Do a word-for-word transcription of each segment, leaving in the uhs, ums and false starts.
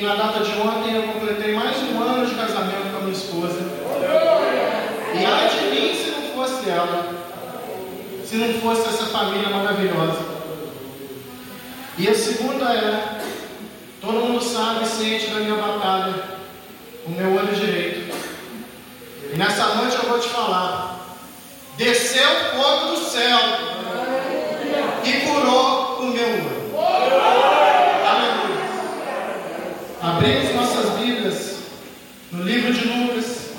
Na data de ontem eu completei mais de um ano de casamento com a minha esposa. E ai de mim se não fosse ela, se não fosse essa família maravilhosa. E a segunda é, todo mundo sabe e ciente da minha batalha, o meu olho direito. E nessa noite eu vou te falar, desceu o fogo do céu e curou o meu olho. Aleluia. Abrimos nossas Bíblias no livro de Lucas,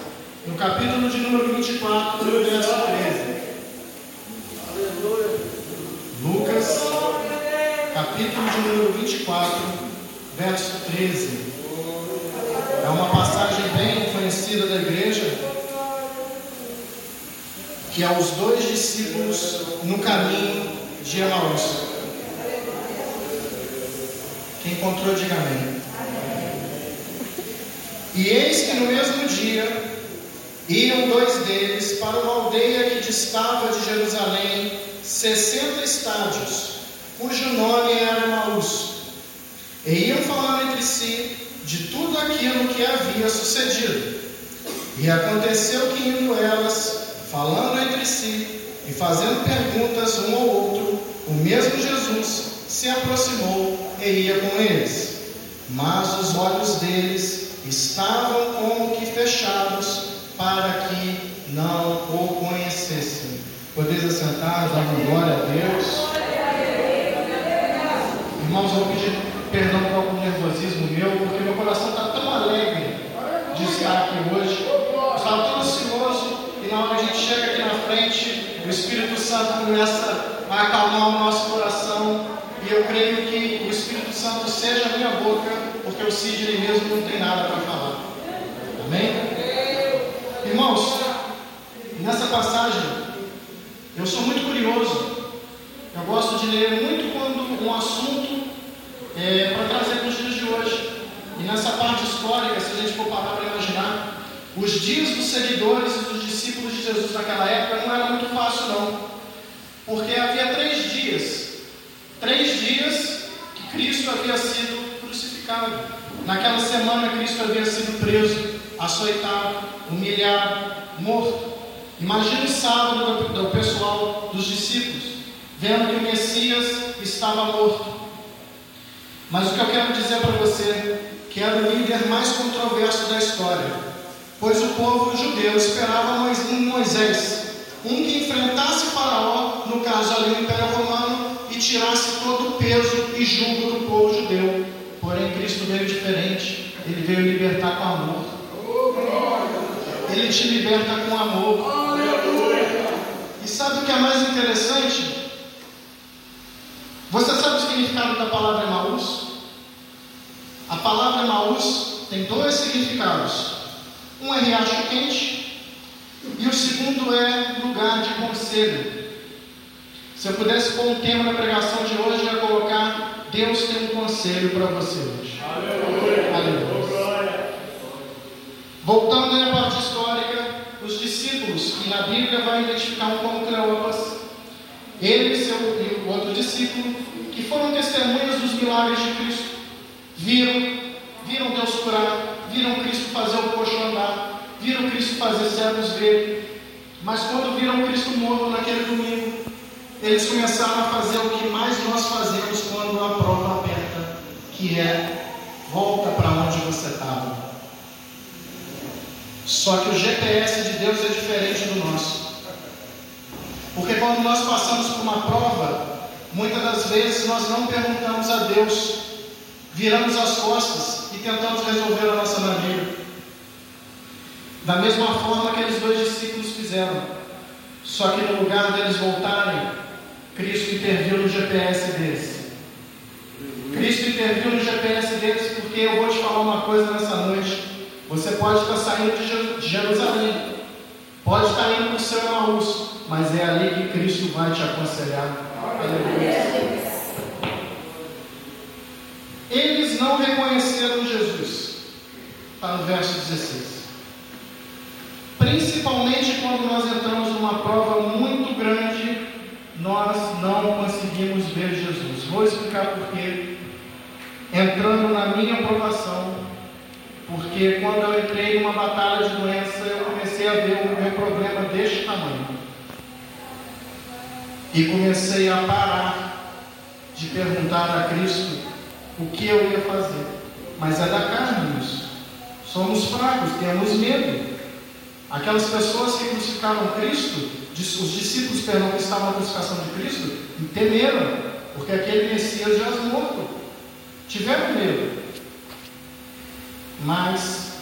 no capítulo de número vinte e quatro, no verso treze. Aleluia. Lucas, capítulo de número vinte e quatro, verso treze. É uma passagem bem conhecida da igreja, que é os dois discípulos no caminho de Emaús. Quem encontrou, diga amém. E eis que no mesmo dia iam dois deles para uma aldeia que distava de Jerusalém sessenta estádios, cujo nome era Maús, e iam falando entre si de tudo aquilo que havia sucedido. E aconteceu que, indo elas falando entre si e fazendo perguntas um ao outro, o mesmo Jesus se aproximou e ia com eles, mas os olhos deles estavam como que fechados, para que não o conhecessem. Podeis assentar, dando glória a Deus. Irmãos, eu vou pedir perdão por algum nervosismo meu, porque meu coração está tão alegre de estar aqui hoje. Eu estava tão ansioso, e na hora que a gente chega aqui na frente, o Espírito Santo começa a acalmar o nosso coração, e eu creio que o Espírito Santo seja a minha boca, porque o Sidney mesmo não tem nada para falar. Amém? Irmãos, nessa passagem, eu sou muito curioso. Eu gosto de ler muito quando um assunto é para trazer para os dias de hoje. E nessa parte histórica, se a gente for parar para imaginar, os dias dos seguidores e dos discípulos de Jesus naquela época não era muito fácil não. Porque havia três dias, três dias que Cristo havia sido crucificado. Naquela semana Cristo havia sido preso, açoitado, humilhado, morto. Imagina o sábado do pessoal, dos discípulos, vendo que o Messias estava morto. Mas o que eu quero dizer para você, que era o líder mais controverso da história, pois o povo judeu esperava um Moisés, um que enfrentasse Faraó, no caso ali o Império Romano, e tirasse todo o peso e jugo do povo judeu. Porém Cristo veio diferente, ele veio libertar com amor. Ele te liberta com amor. E sabe o que é mais interessante? Você sabe o significado da palavra Maús? A palavra Maús tem dois significados. Um é riacho quente e o segundo é lugar de conselho. Se eu pudesse pôr um tema na pregação de hoje, eu ia colocar: Deus tem um conselho para você hoje. Aleluia. Aleluia. Voltando à parte histórica, os discípulos, que na Bíblia vai identificar um como Cleopas, ele e seu e outro discípulo, que foram testemunhas dos milagres de Cristo, viram, viram Deus curar, viram Cristo fazer o coxo andar, viram Cristo fazer cegos ver, mas quando viram Cristo morto naquele domingo, eles começaram a fazer o que mais nós fazemos quando a prova aperta, que é: volta para onde você estava. Só que o G P S de Deus é diferente do nosso. Porque quando nós passamos por uma prova, muitas das vezes nós não perguntamos a Deus, viramos as costas e tentamos resolver a nossa maneira. Da mesma forma que aqueles dois discípulos fizeram. Só que no lugar deles voltarem, Cristo interviu no G P S deles. Cristo interviu no G P S deles, porque eu vou te falar uma coisa nessa noite. Você pode estar saindo de Jerusalém, pode estar indo para o seu Maús, mas é ali que Cristo vai te aconselhar. Aleluia. Eles não reconheceram Jesus. Está no verso dezesseis. Principalmente quando nós entramos numa prova muito grande, nós não conseguimos ver Jesus. Vou explicar por quê. entrando na minha aprovação, porque quando eu entrei numa batalha de doença, eu comecei a ver o meu problema deste tamanho e comecei a parar de perguntar a Cristo o que eu ia fazer. Mas é da carne isso. Somos fracos, temos medo. Aquelas pessoas que crucificaram Cristo, os discípulos perdão, que estavam na crucificação de Cristo, temeram, porque aquele Messias já morto. Tiveram medo. Mas,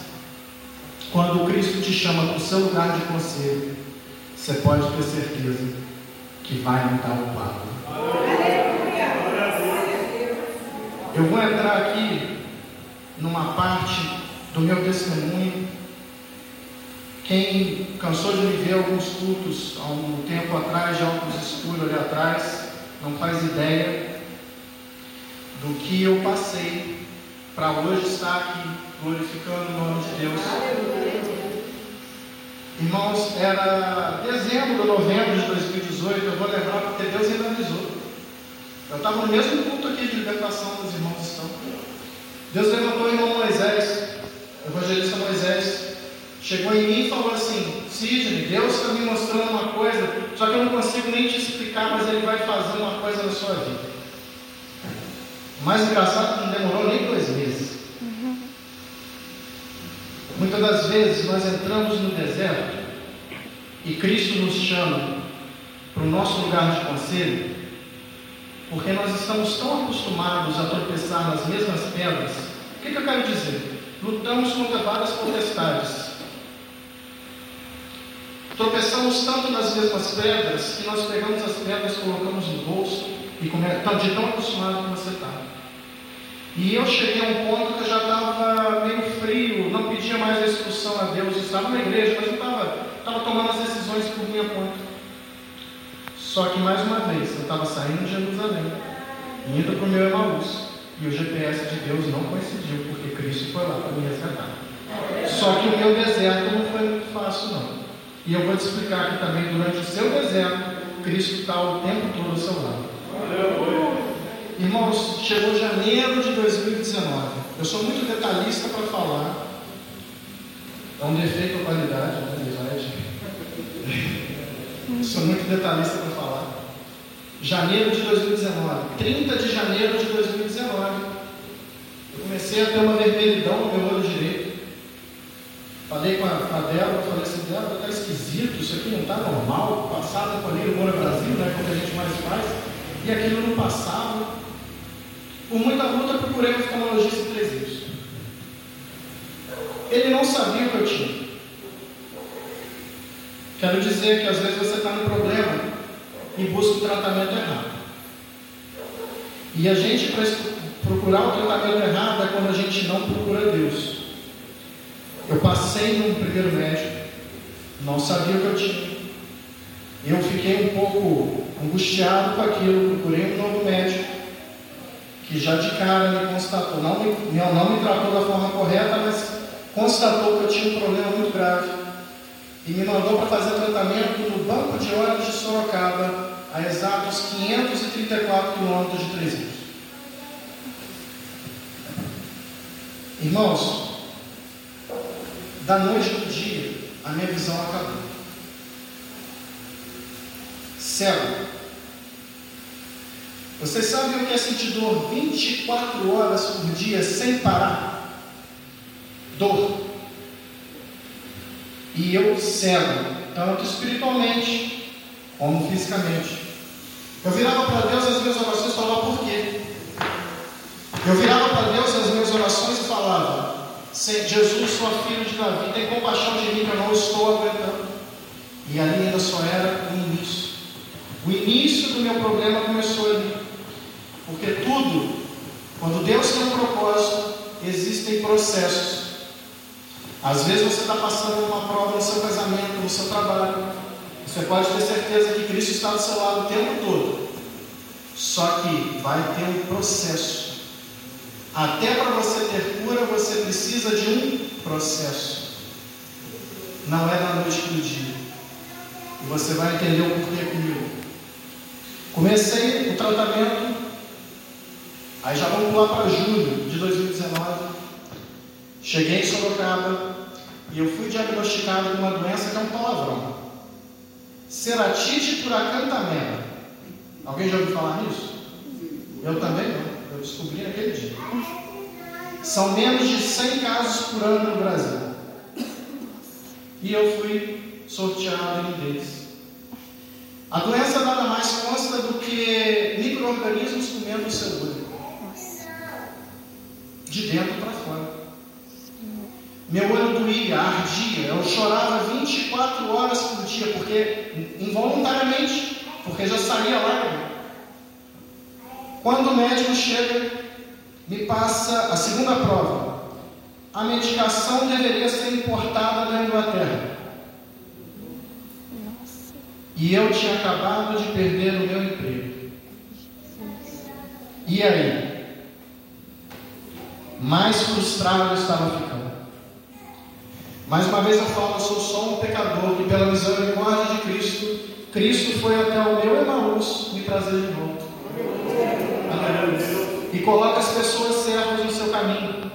quando Cristo te chama para o seu lugar de conselho, você pode ter certeza que vai mudar o papo. Eu vou entrar aqui numa parte do meu testemunho. Quem cansou de me ver alguns cultos há um tempo atrás, de óculos escuros ali atrás, não faz ideia do que eu passei para hoje estar aqui glorificando o nome de Deus. Irmãos, era dezembro, novembro de dois mil e dezoito, eu vou lembrar porque Deus ainda avisou. Eu estava no mesmo culto aqui de libertação dos irmãos que estão. Deus levantou o irmão Moisés, o evangelista Moisés, chegou em mim e falou assim: Sidney, Deus está me mostrando uma coisa, só que eu não consigo nem te explicar, mas Ele vai fazer uma coisa na sua vida. Mais engraçado que não demorou nem dois meses. Uhum. Muitas das vezes nós entramos no deserto e Cristo nos chama para o nosso lugar de conselho, porque nós estamos tão acostumados a tropeçar nas mesmas pedras. O que, que eu quero dizer? Lutamos contra várias potestades. Tropeçamos tanto nas mesmas pedras que nós pegamos as pedras, colocamos no bolso e começamos de tão acostumado que você está. E eu cheguei a um ponto que eu já estava meio frio, não pedia mais a instrução a Deus, estava na igreja, mas eu estava, estava tomando as decisões por minha conta. Só que mais uma vez, eu estava saindo de Jerusalém, indo para o meu Emaús, e o G P S de Deus não coincidiu, porque Cristo foi lá para me resgatar. Só que o meu deserto não foi muito fácil, não. E eu vou te explicar que também durante o seu deserto, Cristo está o tempo todo ao seu lado. Irmãos, chegou janeiro de dois mil e dezenove. Eu sou muito detalhista para falar. É um defeito ou qualidade, né? Sou muito detalhista para falar. Janeiro de dois mil e dezenove, trinta de janeiro de dois mil e dezenove, eu comecei a ter uma vermelhidão no meu olho direito. Falei com a, com a Delba, falei assim: Delba, está esquisito, isso aqui não está normal. Passado eu falei, eu moro no Brasil, né, como a gente mais faz, e aquilo não passava. Por muita luta, procurei um oftalmologista em três anos. Ele não sabia o que eu tinha. Quero dizer que às vezes você está num problema e busca o tratamento errado. E a gente, para procurar o tratamento errado, é quando a gente não procura Deus. Eu passei num primeiro médico, não sabia o que eu tinha. Eu fiquei um pouco angustiado com aquilo, procurei um novo médico, que já de cara me constatou, não me, não me tratou da forma correta, mas constatou que eu tinha um problema muito grave. E me mandou para fazer tratamento no banco de óleo de Sorocaba, a exatos quinhentos e trinta e quatro quilômetros de Três Rios. Irmãos, da noite para o dia, a minha visão acabou. Cego. Vocês sabem o que é sentir dor vinte e quatro horas por dia sem parar? Dor. E eu cego, tanto espiritualmente como fisicamente. Eu virava para Deus as minhas orações e falava por quê? Eu virava para Deus as minhas orações e falava: Jesus, sou filho de Davi, tem compaixão de mim que eu não estou aguentando. E ali ainda só era o início. O início do meu problema começou ali. Porque tudo, quando Deus tem um propósito, existem processos. Às vezes você está passando uma prova no seu casamento, no seu trabalho. Você pode ter certeza que Cristo está do seu lado o tempo todo. Só que vai ter um processo. Até para você ter cura, você precisa de um processo. Não é da noite para o dia. E você vai entender o porquê comigo. Comecei o tratamento. Aí já vamos pular para julho de dois mil e dezenove. Cheguei em Sorocaba e eu fui diagnosticado com uma doença que é um palavrão. Ceratite por Acanthamoeba. Alguém já ouviu falar nisso? Eu também não. Eu descobri naquele dia. São menos de cem casos por ano no Brasil. E eu fui sorteado em um deles. A doença nada mais consta do que micro-organismos comendo o seu útero. De dentro para fora. Meu olho doía, ardia, eu chorava vinte e quatro horas por dia, porque involuntariamente, porque já saía lágrima. Quando o médico chega, me passa a segunda prova. A medicação deveria ser importada da Inglaterra. E eu tinha acabado de perder o meu emprego. E aí? Mais frustrado eu estava ficando. Mais uma vez eu falo, eu sou só um pecador que pela misericórdia de Cristo, Cristo foi até o meu Emaús me trazer de volta. E coloca as pessoas certas no seu caminho.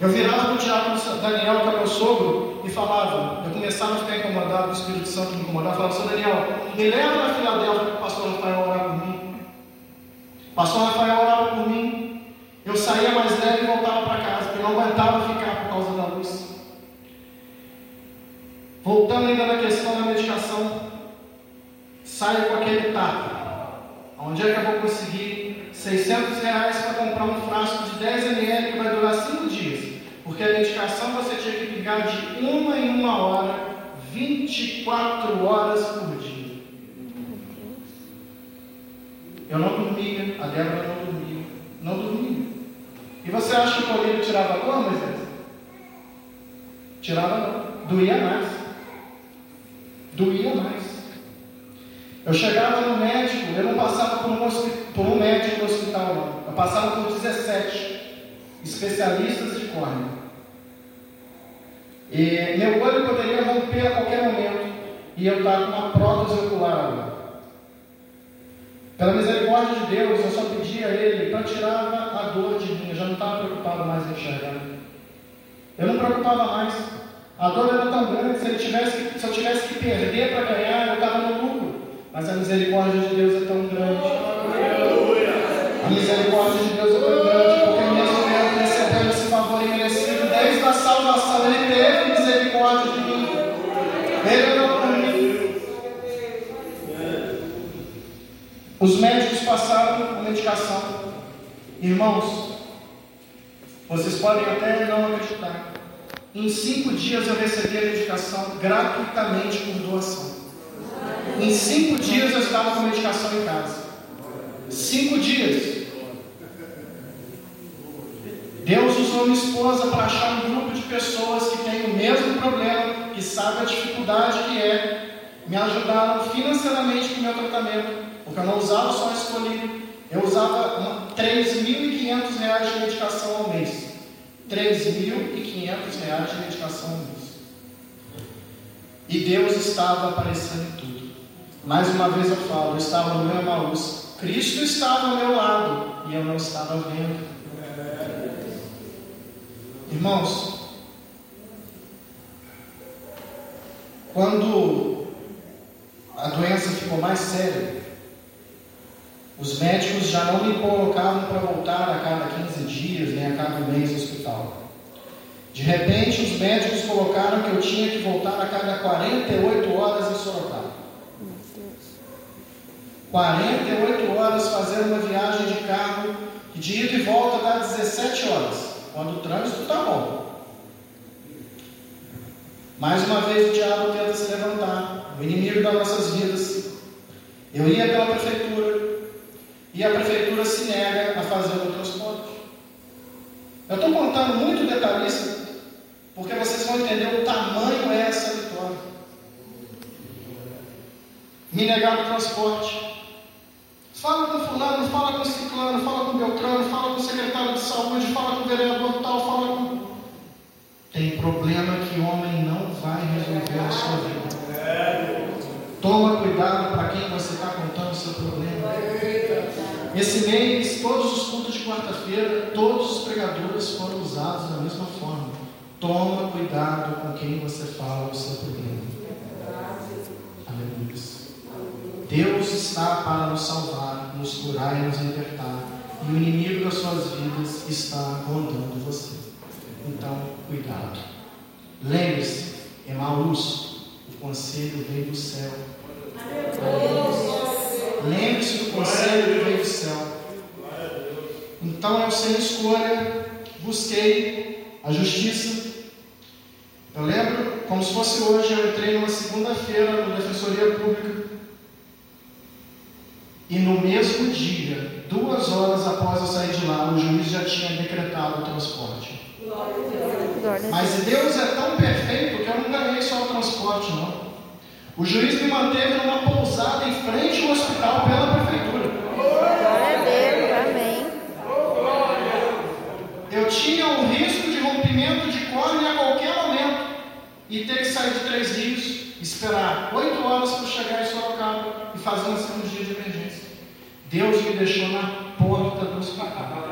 Eu virava para o diabo San Daniel, que é meu sogro, e falava, eu começava a ficar incomodado, o Espírito Santo me incomodava, falava, San Daniel, me leva para Filadélfia para o pastor Rafael orar por mim. O pastor Rafael orava por mim, eu saía mais leve e voltava para casa, porque eu não aguentava ficar por causa da luz. Voltando ainda na questão da medicação, saio com aquele tapa. Onde é que eu vou conseguir seiscentos reais para comprar um frasco de dez mililitros que vai durar cinco dias? Porque a medicação você tinha que pingar de uma em uma hora, vinte e quatro horas por dia. Eu não dormia, a Delba não dormia, não dormia. E você acha que o colírio tirava a dor, Moisés? Tirava não, doía mais, doía mais. Eu chegava no médico, eu não passava por um, por um médico no hospital, não. Eu passava por dezessete especialistas de córnea. E meu olho poderia romper a qualquer momento, e eu estava com uma prótese ocular agora. Pela misericórdia de Deus, eu só pedia a Ele para tirar a dor de mim. Eu já não estava preocupado mais em enxergar. Eu não me preocupava mais. A dor era tão grande, se, ele tivesse, se eu tivesse que perder para ganhar, eu estava no lucro. Mas a misericórdia de Deus é tão grande. A misericórdia de Deus é tão grande, porque mesmo eu recebendo esse favor imerecido, desde a salvação, Ele teve misericórdia de mim. Ele orou por mim. Os médicos passaram a medicação. Irmãos, vocês podem até não acreditar. Em cinco dias eu recebi a medicação gratuitamente por doação. Em cinco dias eu estava com medicação em casa. Cinco dias. Deus usou minha esposa para achar um grupo de pessoas que tem o mesmo problema, que sabe a dificuldade que é. Me ajudaram financeiramente com o meu tratamento, porque eu não usava só esse colírio. Eu usava três mil e quinhentos reais de medicação ao mês. três mil e quinhentos reais de medicação ao mês. E Deus estava aparecendo em tudo. Mais uma vez eu falo, eu estava no meu Emaús, Cristo estava ao meu lado e eu não estava vendo. Irmãos, quando a doença ficou mais séria, os médicos já não me colocavam para voltar a cada quinze dias, nem a cada mês no hospital. De repente, os médicos colocaram que eu tinha que voltar a cada quarenta e oito horas em Sorocaba. quarenta e oito horas fazendo uma viagem de carro, que de ida e volta dá dezessete horas, quando o trânsito está bom. Mais uma vez o diabo tenta se levantar, o inimigo das nossas vidas. Eu ia pela prefeitura, e a prefeitura se nega a fazer o transporte. Eu estou contando muito detalhista, porque vocês vão entender o tamanho é essa vitória. Me negaram o transporte. Fala com fulano, fala com ciclano, fala com beltrano, fala com o secretário de saúde, fala com o vereador tal, fala com... Tem problema que o homem não vai resolver na sua vida. É. Toma cuidado para quem você está contando o seu problema. É. Esse mês, todos os cultos de quarta-feira, todos os pregadores foram usados da mesma forma. Toma cuidado com quem você fala o seu problema. Aleluia. Deus está para nos salvar, nos curar e nos libertar. E o inimigo das suas vidas está rondando você. Então, cuidado. Lembre-se, Emaús, o conselho veio do céu. Lembre-se do conselho que veio do céu. Então eu, sem escolha, busquei a justiça. Eu lembro, como se fosse hoje, eu entrei numa segunda-feira na Defensoria Pública e no mesmo dia, duas horas após eu sair de lá, o juiz já tinha decretado o transporte. Mas Deus é tão perfeito que eu não ganhei só o transporte, não. O juiz me manteve numa pousada em frente ao hospital pela prefeitura. Glória a Deus, amém. Eu tinha um risco de rompimento de córnea a qualquer momento e ter que sair de Três Rios, esperar oito horas para chegar em Sorocaba e fazer uma cirurgia de emergência. Deus me deixou na porta do hospital.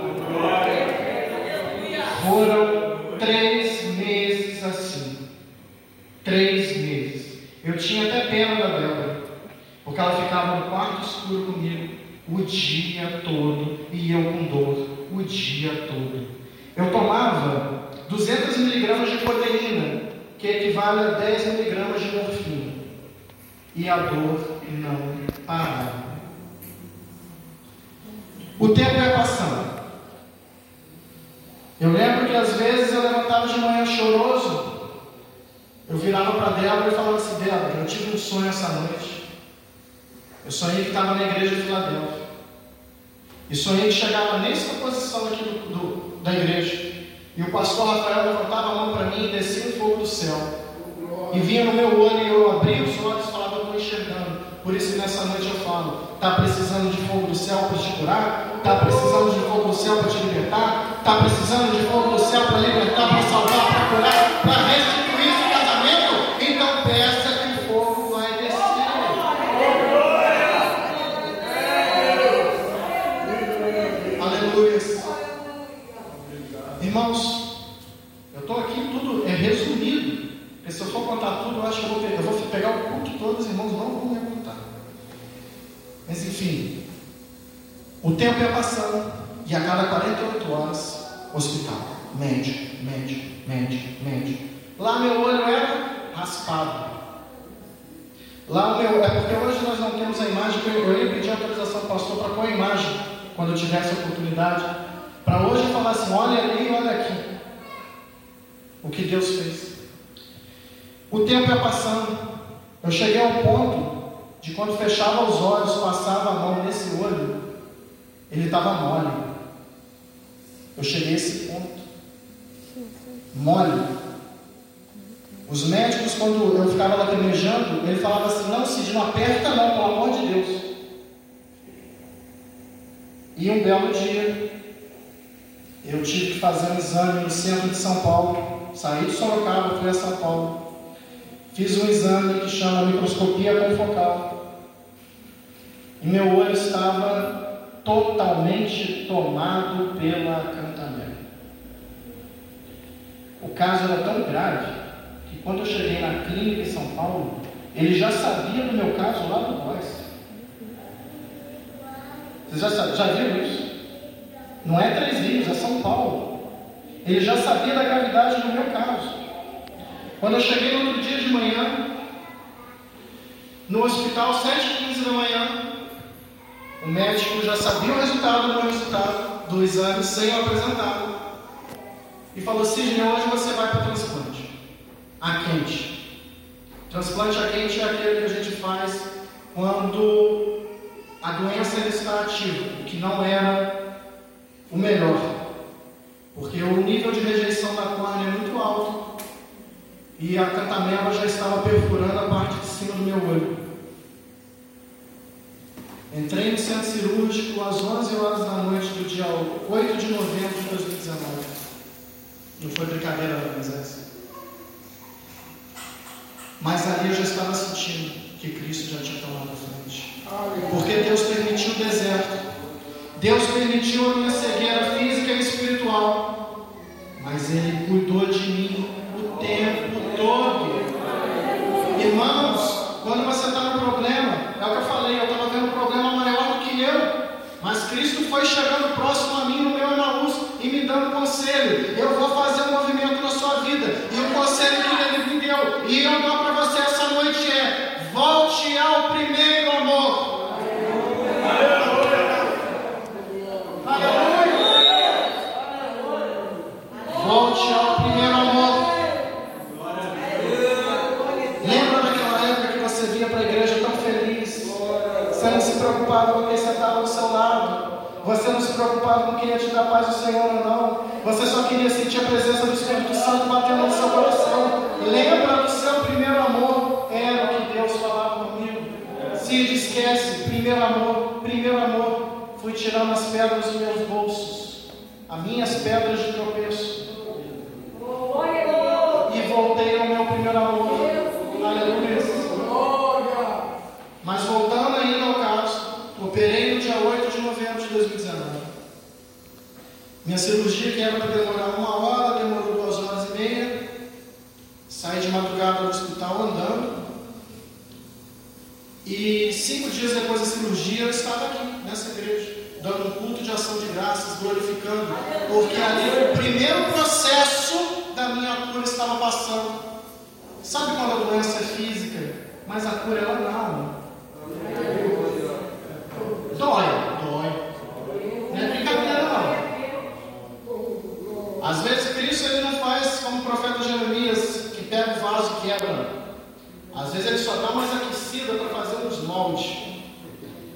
Foram três meses assim. Três meses. Eu tinha até pena da Delba, porque ela ficava no quarto escuro comigo o dia todo, e eu com dor o dia todo. Eu tomava duzentos miligramas de proteína, que equivale a dez miligramas de morfina, e a dor não parava. O tempo ia passando. Eu lembro que às vezes eu levantava de manhã choroso. Eu virava para Delba e falava assim: Delba, eu tive um sonho essa noite. Eu sonhei que estava na igreja de Filadélfia. E sonhei que chegava nessa posição aqui do, do, da igreja. E o pastor Rafael levantava a mão para mim e descia um fogo do céu. E vinha no meu olho e eu abria os olhos e falava: eu estou enxergando. Por isso nessa noite eu falo: está precisando de fogo do céu para te curar? Está precisando de fogo do céu para te libertar? Está precisando de fogo do céu para libertar, para salvar, para curar, para restituir? Irmãos, eu estou aqui, tudo é resumido, porque se eu for contar tudo, eu acho que eu vou pegar, eu vou pegar o culto todo, os irmãos não vão me aguentar. Mas enfim, o tempo ia passando, e a cada quarenta e oito horas, hospital, médico, médico, médico, médico. Lá meu olho era raspado. Lá meu, é porque hoje nós não temos a imagem, que eu ia pedir autorização ao pastor para pôr a imagem, quando eu tiver essa oportunidade. Para hoje falar assim: olha ali e olha aqui o que Deus fez. O tempo ia passando. Eu cheguei ao ponto de, quando fechava os olhos, passava a mão nesse olho, ele estava mole. Eu cheguei a esse ponto, mole. Os médicos, quando eu ficava lacrimejando, ele falava assim: não, Sidney, não aperta não, pelo amor de Deus. E um belo dia eu tive que fazer um exame no centro de São Paulo. Saí de Sorocaba, fui a São Paulo. Fiz um exame que chama microscopia confocal. E meu olho estava totalmente tomado pela Acanthamoeba. O caso era tão grave que, quando eu cheguei na clínica em São Paulo, ele já sabia do meu caso lá do Moisés. Vocês já, sabe, já viram isso? Não é Três Rios, é São Paulo. Ele já sabia da gravidade do meu caso. Quando eu cheguei no outro dia de manhã, no hospital, sete e quinze da manhã, o médico já sabia o resultado do meu resultado, do exame, sem eu apresentar. E falou: Sidney, hoje você vai para o transplante a quente. Transplante a quente é aquele que a gente faz quando a doença está ativa, o que não era o melhor, porque o nível de rejeição da córnea é muito alto e a Acanthamoeba já estava perfurando a parte de cima do meu olho. Entrei no centro cirúrgico às onze horas da noite do dia oito de novembro de dois mil e dezenove. Não foi brincadeira, mas é assim. Mas ali eu já estava sentindo que Cristo já tinha tomado a frente, porque Deus permitiu o deserto. Deus permitiu a minha cegueira física e espiritual, mas Ele cuidou de mim o tempo todo. Irmãos, quando você está no problema, é o que eu falei, eu estava vendo um problema maior do que eu, mas Cristo foi chegando próximo a mim no meu Emaús e me dando conselho. Eu vou fazer um movimento na sua vida, e o conselho que Ele me deu, e eu dou para você essa noite é: volte ao primeiro amor. Volte ao primeiro amor. Lembra daquela época que você vinha para a igreja tão feliz? Você não se preocupava com quem sentava do seu lado. Você não se preocupava com quem ia te dar paz do Senhor ou não. Você só queria sentir a presença do Espírito Santo batendo no seu coração. Lembra que seu primeiro amor era o que Deus falava comigo. Se esquece, primeiro amor, primeiro amor. Fui tirando as pedras dos meus bolsos, as minhas pedras de tropeço. E voltei ao meu primeiro amor. Aleluia. Mas voltando ainda ao caso, operei no dia oito de novembro de dois mil e dezenove. Minha cirurgia, que era para demorar uma hora, demorou duas horas e meia. Saí de madrugada do hospital andando. E cinco dias depois da cirurgia, eu estava aqui, nessa igreja, dando um culto de ação de graças, glorificando, porque ali o primeiro processo da minha cura estava passando. Sabe quando a doença é física, mas a cura ela não. Dói, dói. Não é brincadeira não. Às vezes Cristo ele não faz como o profeta Jeremias, que pega o vaso e quebra. Às vezes ele só dá mais aquecida para fazer uns moldes.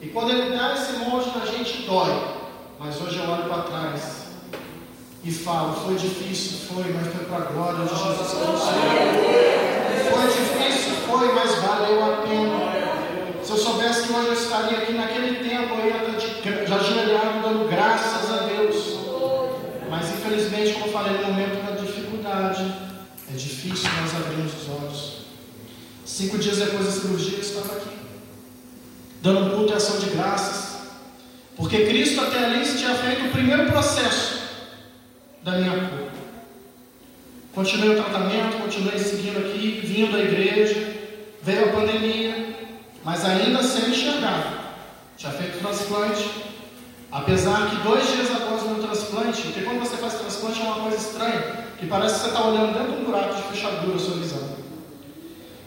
E quando ele dá esse molde na gente dói. Mas hoje eu olho para trás e falo: foi difícil, foi, mas foi para a glória de Jesus Cristo. Foi difícil, foi, mas valeu a pena. Se eu soubesse que hoje eu estaria aqui naquele tempo, eu ia já ajoelhado dando graças a Deus. Mas infelizmente, como eu falei, no momento da dificuldade, é difícil nós abrirmos os olhos. Cinco dias depois da cirurgia, eu estava aqui, dando culto e ação de graças, porque Cristo até ali tinha feito o primeiro processo da minha cura. Continuei o tratamento, continuei seguindo aqui, vindo à igreja, veio a pandemia, mas ainda sem enxergar. Tinha feito transplante, apesar que dois dias após o meu transplante, porque quando você faz transplante é uma coisa estranha, que parece que você está olhando dentro de um buraco de fechadura a sua visão.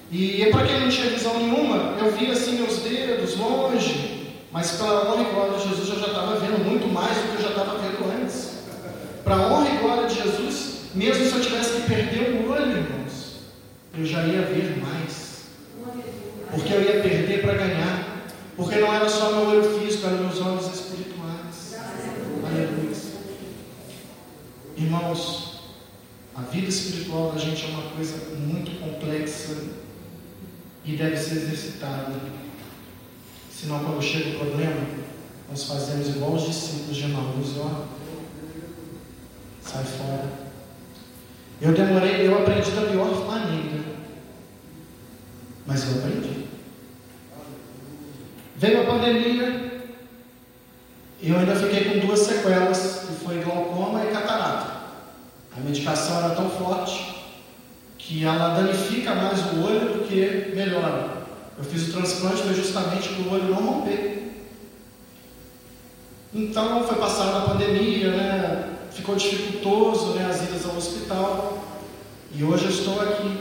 E, e para quem não tinha visão nenhuma, eu via assim meus dedos longe, mas pela honra e glória de Jesus eu já estava vendo muito mais do que eu já estava vendo antes. Para a honra e glória de Jesus, mesmo se eu tivesse que perder um olho, irmãos, eu já ia ver mais. Porque eu ia perder para ganhar. Porque não era só meu olho físico, eram meus olhos espirituais. Aleluia. Irmãos, a vida espiritual da gente é uma coisa muito complexa e deve ser exercitada. Senão, quando chega o problema, nós fazemos igual os discípulos de Maús, ó. Sai fora. Eu demorei, eu aprendi da pior maneira. Mas eu aprendi. Veio a pandemia, eu ainda fiquei com duas sequelas, que foi glaucoma e catarata. A medicação era tão forte que ela danifica mais o olho do que melhora. Eu fiz o transplante foi justamente para o olho não romper. Então foi passada a pandemia, né? Ficou dificultoso, né, as idas ao hospital. E hoje eu estou aqui,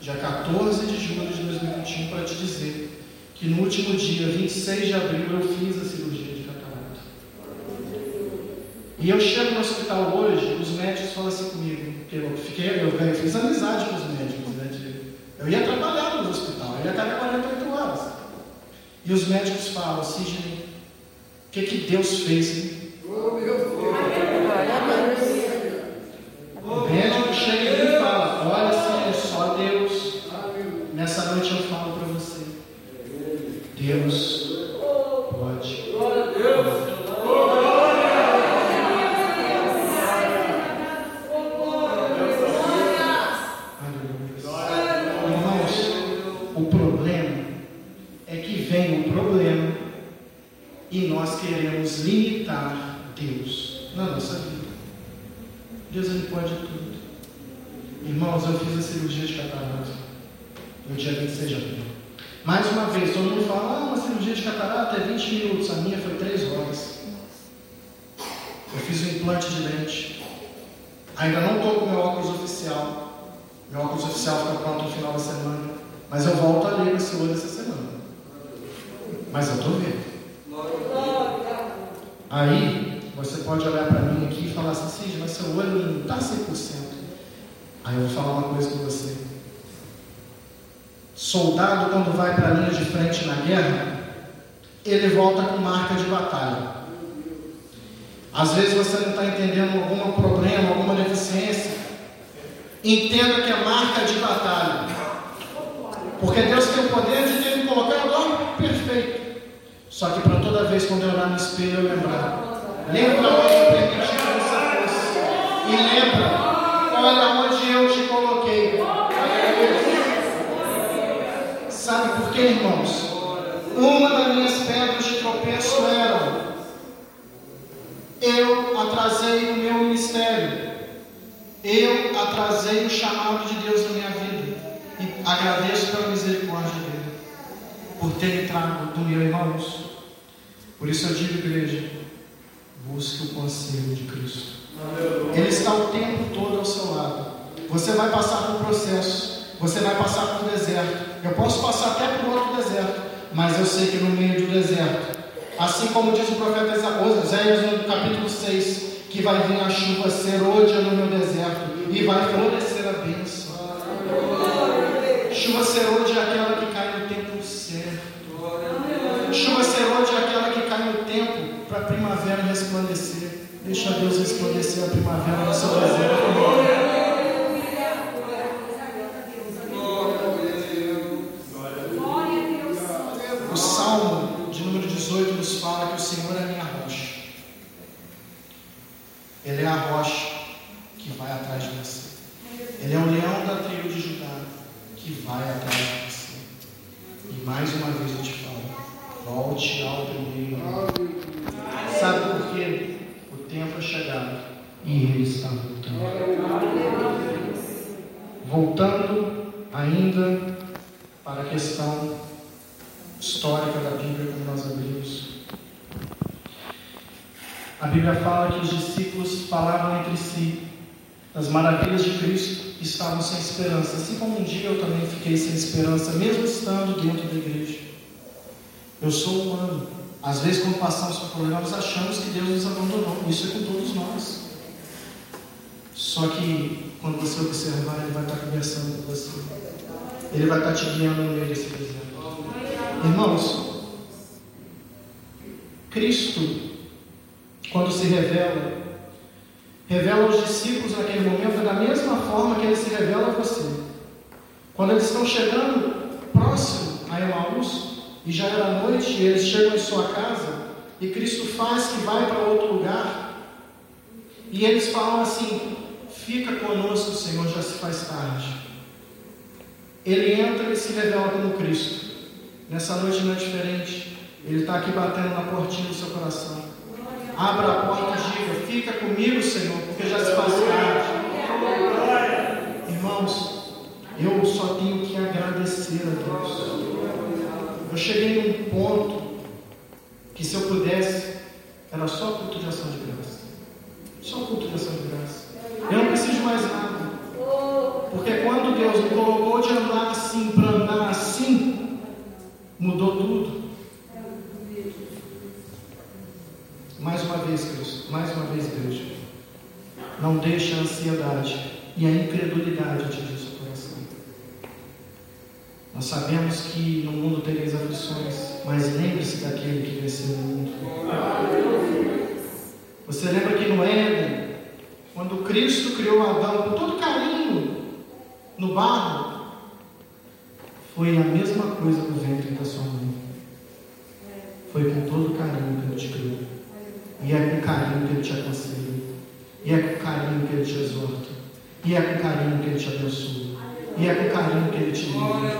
dia quatorze de julho de dois mil e vinte e um, para te dizer que no último dia, vinte e seis de abril, eu fiz a cirurgia de catarata. E eu chego no hospital hoje, os médicos falam assim comigo, porque eu, fiquei, eu fiz amizade com os médicos, né? Eu ia trabalhar no hospital, eu ia estar quarenta e oito horas. E os médicos falam: Sidney, o que, que Deus fez, hein? Oh, meu Deus! O médico chega e me fala: olha, Senhor, só Deus. Nessa noite eu falo para você: Deus pode. Glória a Deus. Irmãos, o problema é que vem o problema e e nós queremos limitar Deus na nossa vida. Deus, Ele pode tudo. Irmãos, eu fiz a cirurgia de catarata no dia vinte e seis de abril. Mais uma vez, todo mundo fala, ah, uma cirurgia de catarata é vinte minutos, a minha foi três horas. Eu fiz um implante de lente. Ainda não estou com meu óculos oficial. Meu óculos oficial fica pronto no final da semana. Mas eu volto a ler o Senhor essa semana. Mas eu estou vendo. Aí, você pode olhar para mim aqui e falar assim, Sidney, mas seu olho não está cem por cento. Aí eu vou falar uma coisa com você. Soldado, quando vai para a linha de frente na guerra, ele volta com marca de batalha. Às vezes você não está entendendo algum problema, alguma deficiência. Entenda que é marca de batalha. Porque Deus tem o poder de ter me colocado ó, perfeito. Só que para toda vez quando eu olhar no espelho, eu lembrar. Lembra onde eu permiti que você fosse. E lembra, olha onde eu te coloquei. Sabe por quê, irmãos? Uma das minhas pedras de tropeço era eu atrasei o meu ministério. Eu atrasei o chamado de Deus na minha vida. E agradeço pela misericórdia dele por ter entrado do meu Emaús. Por isso eu digo, igreja, busque o conselho de Cristo. Ele está o tempo todo ao seu lado. Você vai passar por um processo. Você vai passar por um deserto. Eu posso passar até por outro deserto, mas eu sei que no meio do deserto, assim como diz o profeta Isaías no capítulo seis, que vai vir a chuva serôdia no meu deserto e vai florescer a bênção. Chuva serôdia é aquela que cai no tempo certo. Chuva serôdia é aquela que cai no tempo para a primavera resplandecer. Deixa Deus resplandecer a primavera no seu deserto. Nos fala que o Senhor é a minha rocha. Ele é a rocha que vai atrás de você. Ele é o leão da tribo de Judá que vai atrás de você. E mais uma vez eu te falo, volte ao primeiro amor. Sabe por quê? O tempo é chegado e ele está voltando. Voltando ainda para a questão histórica da Bíblia, como nós abrimos. A Bíblia fala que os discípulos falavam entre si das maravilhas de Cristo e estavam sem esperança. Assim como um dia eu também fiquei sem esperança, mesmo estando dentro da igreja. Eu sou humano. Às vezes, quando passamos por problemas, achamos que Deus nos abandonou. Isso é com todos nós. Só que, quando você observar, Ele vai estar conversando com você. Ele vai estar te guiando no meio desse deserto. Irmãos, Cristo, quando se revela, revela aos discípulos naquele momento da mesma forma que Ele se revela a você. Quando eles estão chegando próximo a Emaús, e já era noite, e eles chegam em sua casa, e Cristo faz que vai para outro lugar, e eles falam assim, fica conosco, Senhor, já se faz tarde. Ele entra e se revela como Cristo. Nessa noite não é diferente. Ele está aqui batendo na portinha do seu coração. Abra a porta e diga, fica comigo, Senhor, porque já se faz tarde. Irmãos, eu só tenho que agradecer a Deus. Eu cheguei num ponto que se eu pudesse, era só culto de ação de graça. Só culto de ação de graça. Eu não preciso de mais nada. Porque quando Deus me colocou de andar assim, para andar assim, mudou tudo. Mais uma vez, Cristo, mais uma vez, Deus, não deixe a ansiedade e a incredulidade atingir o seu coração. Nós sabemos que no mundo tereis aflições, mas lembre-se daquele que venceu o mundo. Você lembra que no Éden, quando Cristo criou Adão com todo carinho no barro, foi a mesma coisa no ventre da sua mãe. Foi com todo o carinho que Ele te criou. E é com carinho que Ele te aconselha. E é com carinho que Ele te exorta. E é com carinho que Ele te abençoa. E é com carinho que Ele te livra.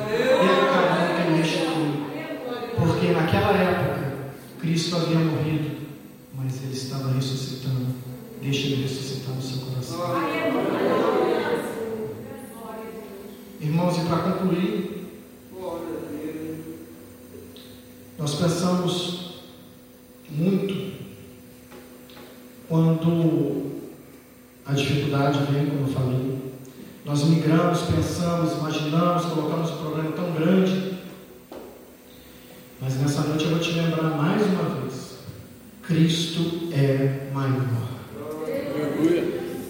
E é com carinho que Ele enche tudo. Porque naquela época, Cristo havia morrido, mas ele estava ressuscitando. Deixa ele ressuscitar no seu coração. Irmãos, e para concluir, nós pensamos muito quando a dificuldade vem, como eu falei. Nós migramos, pensamos, imaginamos, colocamos um problema tão grande. Mas nessa noite eu vou te lembrar mais uma vez: Cristo é maior.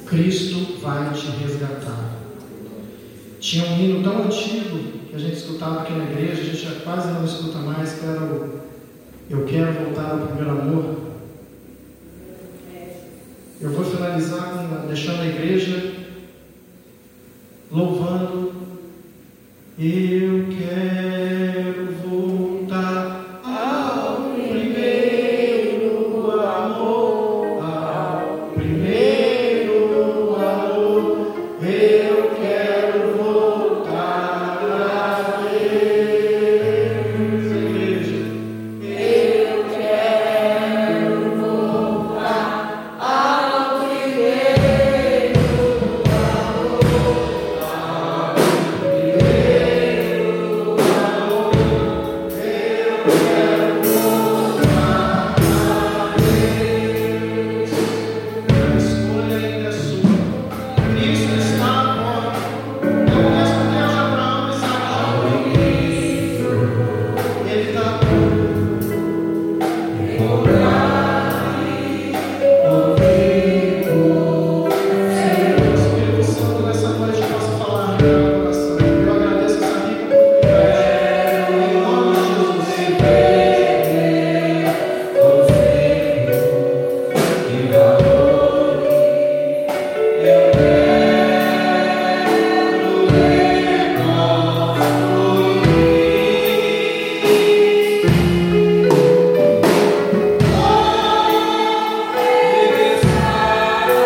Cristo vai te resgatar. Tinha um hino tão antigo que a gente escutava aqui na igreja, a gente já quase não escuta mais, que era o "Eu quero voltar ao primeiro amor". Eu vou finalizar deixando a igreja louvando. Eu